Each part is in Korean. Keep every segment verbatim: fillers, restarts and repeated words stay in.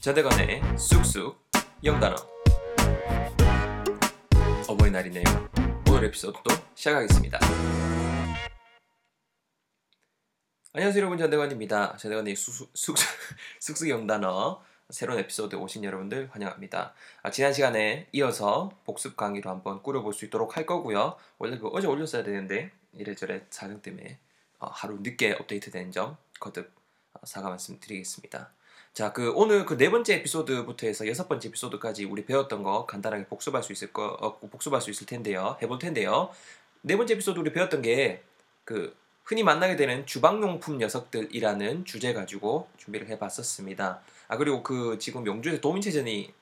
전대관의 쑥쑥 영단어 어버이날이네요. 오늘 에피소드도 시작하겠습니다. 안녕하세요 여러분, 전대관입니다. 전대관의 쑥쑥 쑥쑥 영단어 새로운 에피소드에 오신 여러분들 환영합니다. 아, 지난 시간에 이어서 복습 강의로 한번 꾸려볼 수 있도록 할 거고요. 원래 그거 어제 올렸어야 되는데 이래저래 사정 때문에 어, 하루 늦게 업데이트된 점 거듭 어, 사과 말씀드리겠습니다. 자, 그 오늘 그 네 번째 에피소드부터 해서 여섯 번째 에피소드까지 우리 배웠던 거 간단하게 복습할 수 있을 거 어, 복습할 수 있을 텐데요. 해볼 텐데요. 네 번째 에피소드 우리 배웠던 게 그 흔히 만나게 되는 주방용품 녀석들이라는 주제 가지고 준비를 해봤었습니다. 아, 그리고 그 지금 영주에서 도민체전이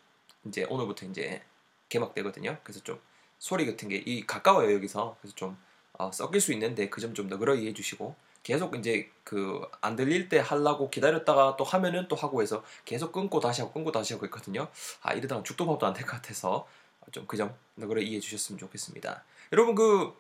이제 오늘부터 이제 개막되거든요. 그래서 좀 소리 같은 게 이 가까워요 여기서. 그래서 좀 어, 섞일 수 있는데 그 점 좀 너그러이 해주시고. 계속 이제 그 안 들릴 때 하려고 기다렸다가 또 하면은 또 하고 해서 계속 끊고 다시 하고 끊고 다시 하고 있거든요. 아, 이러다가 죽도 밥도 안 될 것 같아서 좀 그 점 너그러이 이해해 주셨으면 좋겠습니다. 여러분 그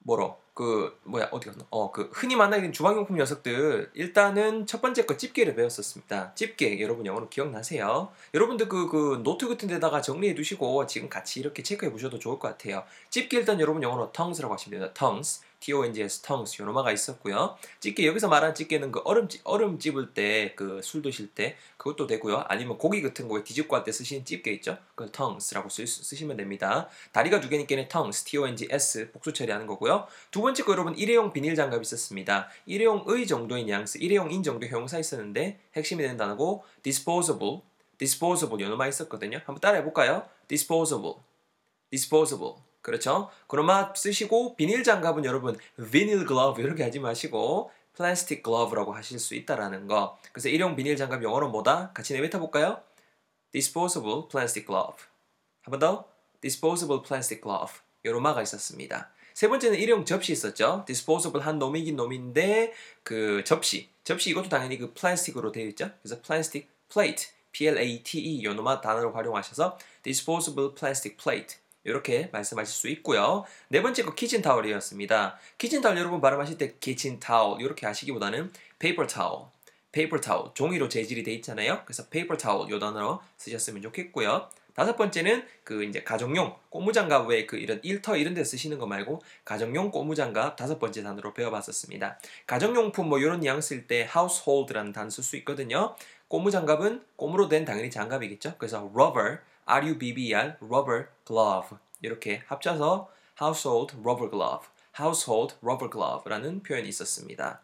뭐로 그 뭐야 어디 갔나? 어, 그 흔히 만나게 된 주방용품 녀석들 일단은 첫 번째 거 집게를 배웠었습니다. 집게 여러분 영어로 기억나세요? 여러분들 그, 그 노트 같은 데다가 정리해 두시고 지금 같이 이렇게 체크해 보셔도 좋을 것 같아요. 집게 일단 여러분 영어로 tongues라고 하시면 됩니다. tongues, tongs, tongues 요놈아가 있었고요. 집게 여기서 말하는 집게는 그 얼음 얼음 집을 때 그 술 드실 때 그것도 되고요. 아니면 고기 같은 거에 뒤집고 할 때 쓰시는 집게 있죠? 그 tongues라고 쓰, 쓰시면 됩니다. 다리가 두 개니까는 tongues, tongs 복수 처리하는 거고요. 두 번째 거 여러분 일회용 비닐 장갑이 있었습니다. 일회용의 정도의 뉘앙스, 일회용인 정도의 형용사 있었는데 핵심이 되는 단어고 disposable, disposable 요놈아 있었거든요. 한번 따라해 볼까요? disposable, disposable. 그렇죠? 그놈아 쓰시고 비닐 장갑은 여러분 vinyl glove 이렇게 하지 마시고 plastic glove라고 하실 수 있다라는 거. 그래서 일회용 비닐 장갑 영어로 뭐다? 같이 내뱉어 볼까요? disposable plastic glove. 한 번 더. disposable plastic glove. 요놈아가 있었습니다. 세 번째는 일회용 접시 있었죠. disposable 한 놈이긴 놈인데 그 접시. 접시 이것도 당연히 그 플라스틱으로 되어 있죠. 그래서 plastic plate. P L A T E 요놈아 단어를 활용하셔서 disposable plastic plate. 이렇게 말씀하실 수 있고요. 네 번째 거 키친타올이었습니다. 키친타올 여러분 발음하실 때 키친타올 이렇게 하시기보다는 페이퍼타올, 페이퍼타올 종이로 재질이 돼 있잖아요. 그래서 페이퍼타올 요 단어로 쓰셨으면 좋겠고요. 다섯 번째는 그 이제 가정용 고무장갑 외에 그 이런 일터 이런 데 쓰시는 거 말고 가정용 고무장갑 다섯 번째 단어로 배워봤었습니다. 가정용품 뭐 이런 양 쓸 때 household라는 단어 쓸 수 있거든요. 고무장갑은 고무로 된 당연히 장갑이겠죠. 그래서 rubber R U B B R, rubber glove 이렇게 합쳐서 household rubber glove, household rubber glove라는 표현이 있었습니다.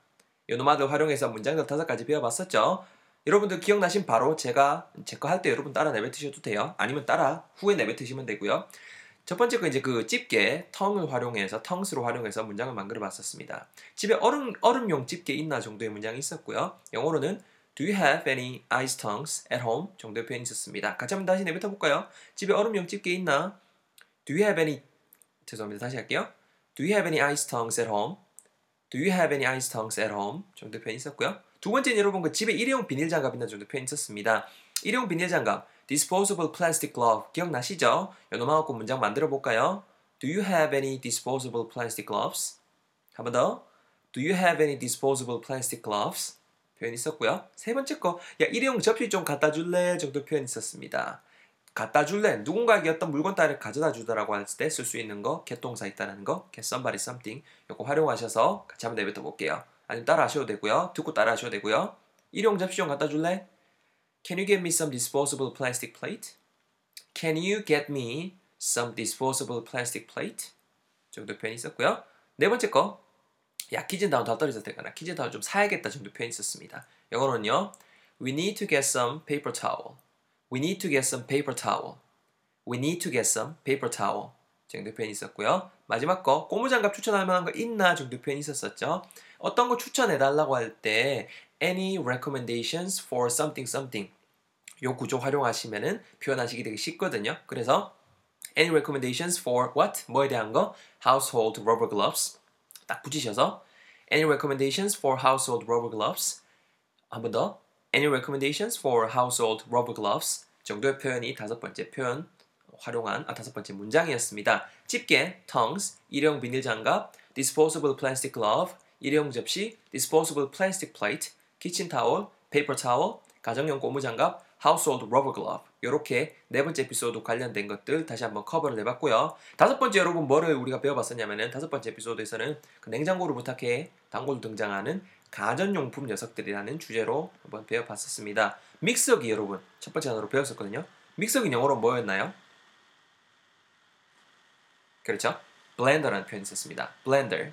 요놈아들 활용해서 문장들 다섯 가지 배워봤었죠. 여러분들 기억나신 바로 제가 제 거 할 때 여러분 따라 내뱉으셔도 돼요. 아니면 따라 후에 내뱉으시면 되고요. 첫 번째 거 이제 그 집게, 텅을 활용해서, 텅스로 활용해서 문장을 만들어봤었습니다. 집에 얼음 얼음용 집게 있나 정도의 문장이 있었고요. 영어로는 Do you have any ice tongs at home? 정도의 표현이 있었습니다. 같이 한번 다시 내뱉어 볼까요? 집에 얼음용 집게 있나? Do you have any... 죄송합니다. 다시 할게요. Do you have any ice tongs at home? Do you have any ice tongs at home? 정도의 표현이 있었고요. 두 번째는 여러분 그 집에 일회용 비닐 장갑 있나 정도의 표현이 있었습니다. 일회용 비닐 장갑, disposable plastic glove 기억나시죠? 요놈하고 문장 만들어 볼까요? Do you have any disposable plastic gloves? 한 번 더. Do you have any disposable plastic gloves? 표현이 있었고요. 세 번째 거, 야 일회용 접시 좀 갖다 줄래? 정도 표현이 있었습니다. 갖다 줄래? 누군가에게 어떤 물건 따위를 가져다 주다라고 할 때 쓸 수 있는 거, get 동사 있다는 거, get somebody something 요거 활용하셔서 같이 한번 내뱉어 볼게요. 아니면 따라 하셔도 되고요. 듣고 따라 하셔도 되고요. 일회용 접시 좀 갖다 줄래? Can you get me some disposable plastic plate? Can you get me some disposable plastic plate? 정도 표현이 있었고요. 네 번째 거, 야 키친타올 다 떨어졌다거나 키친타올 좀 사야겠다 정도 표현이 있었습니다. 영어로는요. We need to get some paper towel. We need to get some paper towel. We need to get some paper towel. 정도 표현이 있었고요. 마지막 거 고무장갑 추천할 만한 거 있나 정도 표현이 있었었죠. 어떤 거 추천해달라고 할 때 any recommendations for something something 요 구조 활용하시면은 표현하시기 되게 쉽거든요. 그래서 any recommendations for what? 뭐에 대한 거? Household rubber gloves 딱 붙이셔서 Any recommendations for household rubber gloves? 한 번 더 Any recommendations for household rubber gloves? 정도의 표현이 다섯 번째 표현 활용한 아 다섯 번째 문장이었습니다. 집게, tongs, 일회용 비닐 장갑, disposable plastic glove, 일회용 접시, disposable plastic plate, 키친타올, paper towel, 가정용 고무장갑, Household Rubber Glove 이렇게 네 번째 에피소드 관련된 것들 다시 한번 커버를 해봤고요. 다섯 번째 여러분 뭐를 우리가 배워봤었냐면은 다섯 번째 에피소드에서는 그 냉장고를 부탁해 단골로 등장하는 가전용품 녀석들이라는 주제로 한번 배워봤었습니다. 믹서기 여러분 첫 번째 단어로 배웠었거든요. 믹서기 영어로 뭐였나요? 그렇죠? Blender라는 표현을 썼습니다. Blender,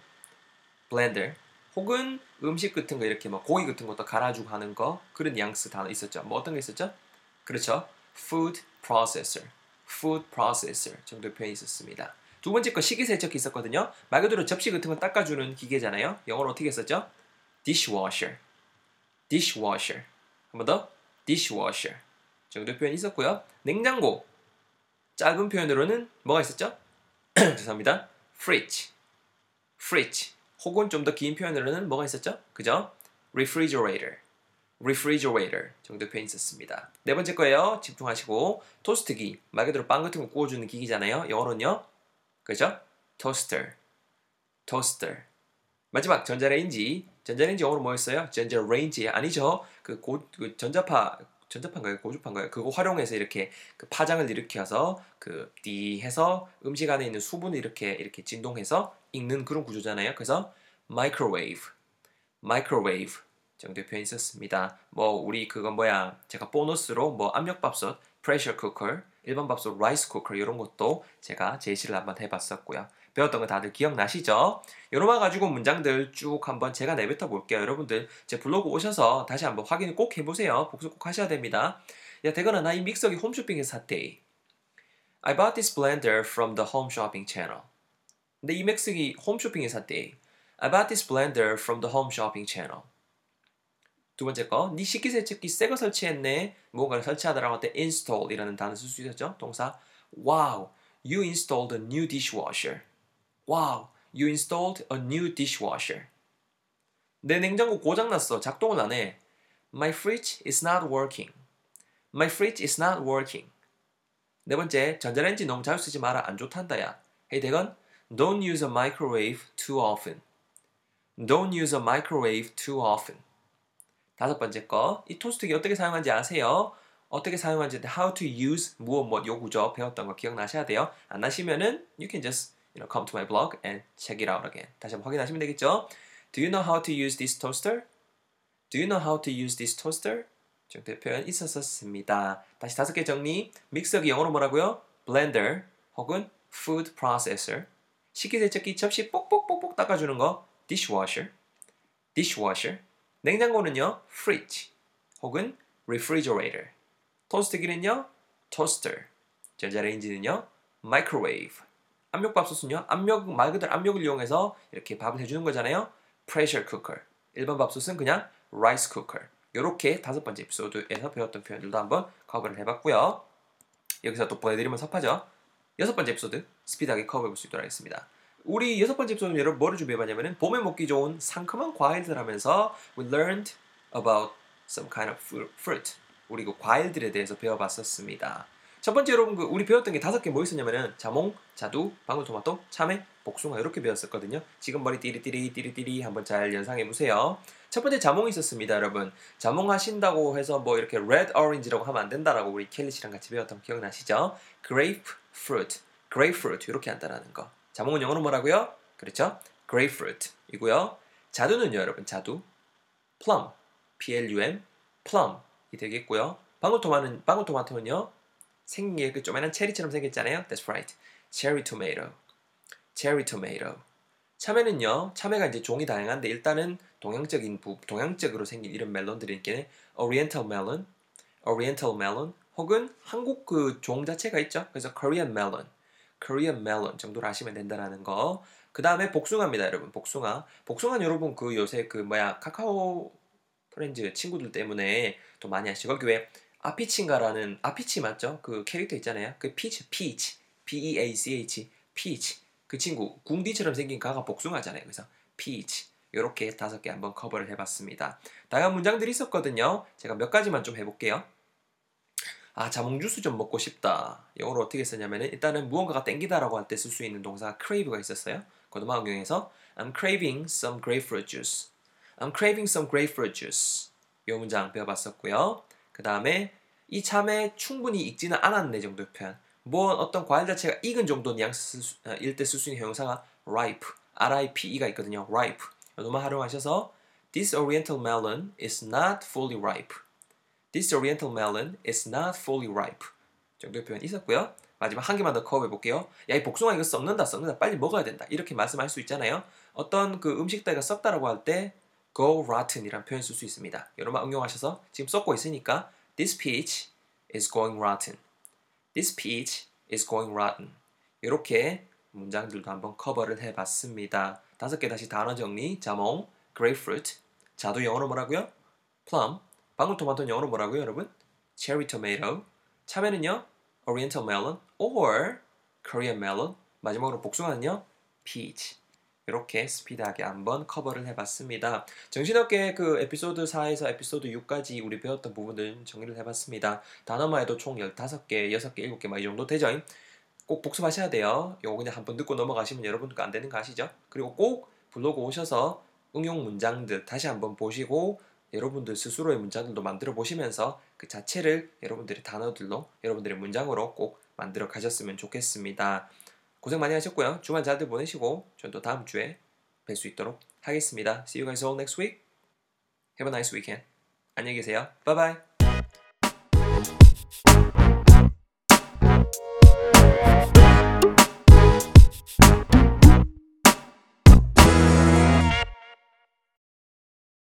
Blender. 혹은 음식 같은 거 이렇게 막 고기 같은 것도 갈아주고 하는 거 그런 뉘앙스 단어 있었죠. 뭐 어떤 게 있었죠? 그렇죠. Food processor, food processor 정도의 표현이 있었습니다. 두 번째 거 식기세척기 있었거든요. 말 그대로 접시 같은 거 닦아주는 기계잖아요. 영어로 어떻게 썼죠? Dishwasher, dishwasher. 한 번 더, dishwasher 정도의 표현이 있었고요. 냉장고, 짧은 표현으로는 뭐가 있었죠? 죄송합니다. Fridge, fridge. 혹은 좀 더 긴 표현으로는 뭐가 있었죠? 그죠? refrigerator, refrigerator 정도 표현이 있었습니다. 네 번째 거예요. 집중하시고 토스트기, 말 그대로 빵 같은 거 구워주는 기기잖아요. 영어로는요? 그죠? toaster, toaster. 마지막 전자레인지, 전자레인지 영어로 뭐였어요? 전자레인지 아니죠? 그, 고, 그 전자파, 전자파인가요? 고주파인가요? 그거 활용해서 이렇게 그 파장을 일으켜서 그 띠 해서 음식 안에 있는 수분을 이렇게 이렇게 진동해서 익는 그런 구조잖아요. 그래서 microwave, microwave 정도의 표현이 있었습니다. 뭐 우리 그건 뭐야? 제가 보너스로 뭐 압력밥솥, pressure cooker, 일반 밥솥, rice cooker 이런 것도 제가 제시를 한번 해봤었고요. 배웠던 거 다들 기억나시죠? 요놈아 가지고 문장들 쭉 한번 제가 내뱉어 볼게요. 여러분들 제 블로그 오셔서 다시 한번 확인을 꼭 해보세요. 복습 꼭 하셔야 됩니다. 야 대건아 나 이 믹서기 홈쇼핑에서 샀대. I bought this blender from the home shopping channel. 근데 이 믹서기 홈쇼핑에서 샀대. I bought this blender from the home shopping channel. 두 번째 거, 네 식기세척기 새거 설치했네. 뭔가를 설치하다라고 할 때 install이라는 단어 쓸 수 있었죠? 동사. Wow, you installed a new dishwasher. Wow, you installed a new dishwasher. 내 냉장고 고장났어. 작동을 안 해. My fridge is not working. My fridge is not working. 네 번째, 전자레인지 너무 자주 쓰지 마라. 안 좋단다야. Hey, 대건, don't use a microwave too often. Don't use a microwave too often. 다섯 번째 거, 이 토스트기 어떻게 사용하는지 아세요? 어떻게 사용하는지 how to use 무엇 뭐 요구죠. 배웠던 거 기억나셔야 돼요. 안 하시면은 you can just you know come to my blog and check it out again. 다시 한번 확인하시면 되겠죠. Do you know how to use this toaster? Do you know how to use this toaster? 정도의 표현 있었었습니다. 다시 다섯 개 정리. 믹서기 영어로 뭐라고요? Blender 혹은 food processor. 식기세척기 접시 뽁뽁뽁뽁 닦아주는 거 dishwasher. dishwasher. 냉장고는요, fridge 혹은 refrigerator. 토스트기는요, toaster. 전자레인지는요, microwave. 압력밥솥은요, 압력 말 그대로 압력을 이용해서 이렇게 밥을 해주는 거잖아요. pressure cooker. 일반 밥솥은 그냥 rice cooker. 이렇게 다섯 번째 에피소드에서 배웠던 표현들도 한번 커버를 해봤고요. 여기서 또 보내드리면 섭하죠. 여섯 번째 에피소드 스피드하게 커버해볼 수 있도록 하겠습니다. 우리 여섯 번째 에피소드는 여러분 뭐를 준비해봤냐면은 봄에 먹기 좋은 상큼한 과일들 하면서 we learned about some kind of fruit. 우리 그 과일들에 대해서 배워봤었습니다. 첫 번째 여러분 그 우리 배웠던 게 다섯 개 뭐 있었냐면은 자몽, 자두, 방울토마토, 참외, 복숭아 이렇게 배웠었거든요. 지금 머리 띠리띠리 띠리띠리 한번 잘 연상해 보세요. 첫 번째 자몽이 있었습니다, 여러분. 자몽 하신다고 해서 뭐 이렇게 red orange라고 하면 안 된다라고 우리 켈리 씨랑 같이 배웠던 거 기억나시죠? grape fruit, grape fruit 이렇게 한다라는 거. 자몽은 영어로 뭐라고요? 그렇죠? grapefruit이고요. 자두는요, 여러분. 자두, plum, plum, plum이 되겠고요. 방울토마토는 방울토마토는요, 생긴 게 그 조그만한 체리처럼 생겼잖아요. That's right. Cherry tomato, cherry tomato. 참외는요, 참외가 이제 종이 다양한데 일단은 동양적인 부, 동양적으로 생긴 이런 멜론들이니까 Oriental melon, Oriental melon 혹은 한국 그 종 자체가 있죠. 그래서 Korean melon. Korean melon 정도로 아시면 된다라는 거. 그 다음에 복숭아입니다, 여러분. 복숭아. 복숭아는 여러분 그 요새 그 뭐야 카카오 프렌즈 친구들 때문에 또 많이 아시죠. 거기 왜 아피치인가라는 아피치 맞죠? 그 캐릭터 있잖아요. 그 피치, 피치, P-E-A-C-H, 피치. 그 친구 궁디처럼 생긴 가가 복숭아잖아요. 그래서 피치. 이렇게 다섯 개 한번 커버를 해봤습니다. 다양한 문장들이 있었거든요. 제가 몇 가지만 좀 해볼게요. 아, 자몽 주스 좀 먹고 싶다. 영어로 어떻게 쓰냐면은 일단은 무언가가 땡기다라고 할 때 쓸 수 있는 동사가 crave가 있었어요. 고등학 응용에서 I'm craving some grapefruit juice. I'm craving some grapefruit juice. 이 문장 배워봤었고요. 그 다음에 이참에 충분히 익지는 않았네 정도의 표현. 뭐 어떤 과일 자체가 익은 정도 뉘앙스일 때 쓸 수 있는 형용사가 ripe, 알 아이 피 이가 있거든요. ripe. 이것만 활용하셔서 This oriental melon is not fully ripe. This oriental melon is not fully ripe. 정도의 표현이 있었고요. 마지막 한 개만 더 커버해볼게요. 야, 이 복숭아 이거 썩는다, 썩는다, 빨리 먹어야 된다. 이렇게 말씀할 수 있잖아요. 어떤 그 음식대가 썩다라고 할 때 go rotten 이란 표현 쓸 수 있습니다. 여러분 응용하셔서 지금 썩고 있으니까 This peach is going rotten. This peach is going rotten. 이렇게 문장들도 한번 커버를 해봤습니다. 다섯 개 다시 단어 정리. 자몽, grapefruit. 자두 영어로 뭐라고요? plum. 방울토마토는 영어로 뭐라고요, 여러분? cherry tomato. 참외는요? oriental melon or Korean melon. 마지막으로 복숭아는요? peach. 이렇게 스피드하게 한번 커버를 해봤습니다. 정신없게 그 에피소드 사에서 에피소드 육까지 우리 배웠던 부분을 정리를 해봤습니다. 단어만 해도 총 열다섯 개, 여섯 개, 일곱 개 막 이 정도 되죠? 꼭 복습하셔야 돼요. 이거 그냥 한번 듣고 넘어가시면 여러분도 안 되는 거 아시죠? 그리고 꼭 블로그 오셔서 응용 문장들 다시 한번 보시고 여러분들 스스로의 문장들도 만들어 보시면서 그 자체를 여러분들의 단어들로, 여러분들의 문장으로 꼭 만들어 가셨으면 좋겠습니다. 고생 많이 하셨고요. 주말 잘들 보내시고 전 또 다음 주에 뵐 수 있도록 하겠습니다. See you guys all next week. Have a nice weekend. 안녕히 계세요. Bye bye.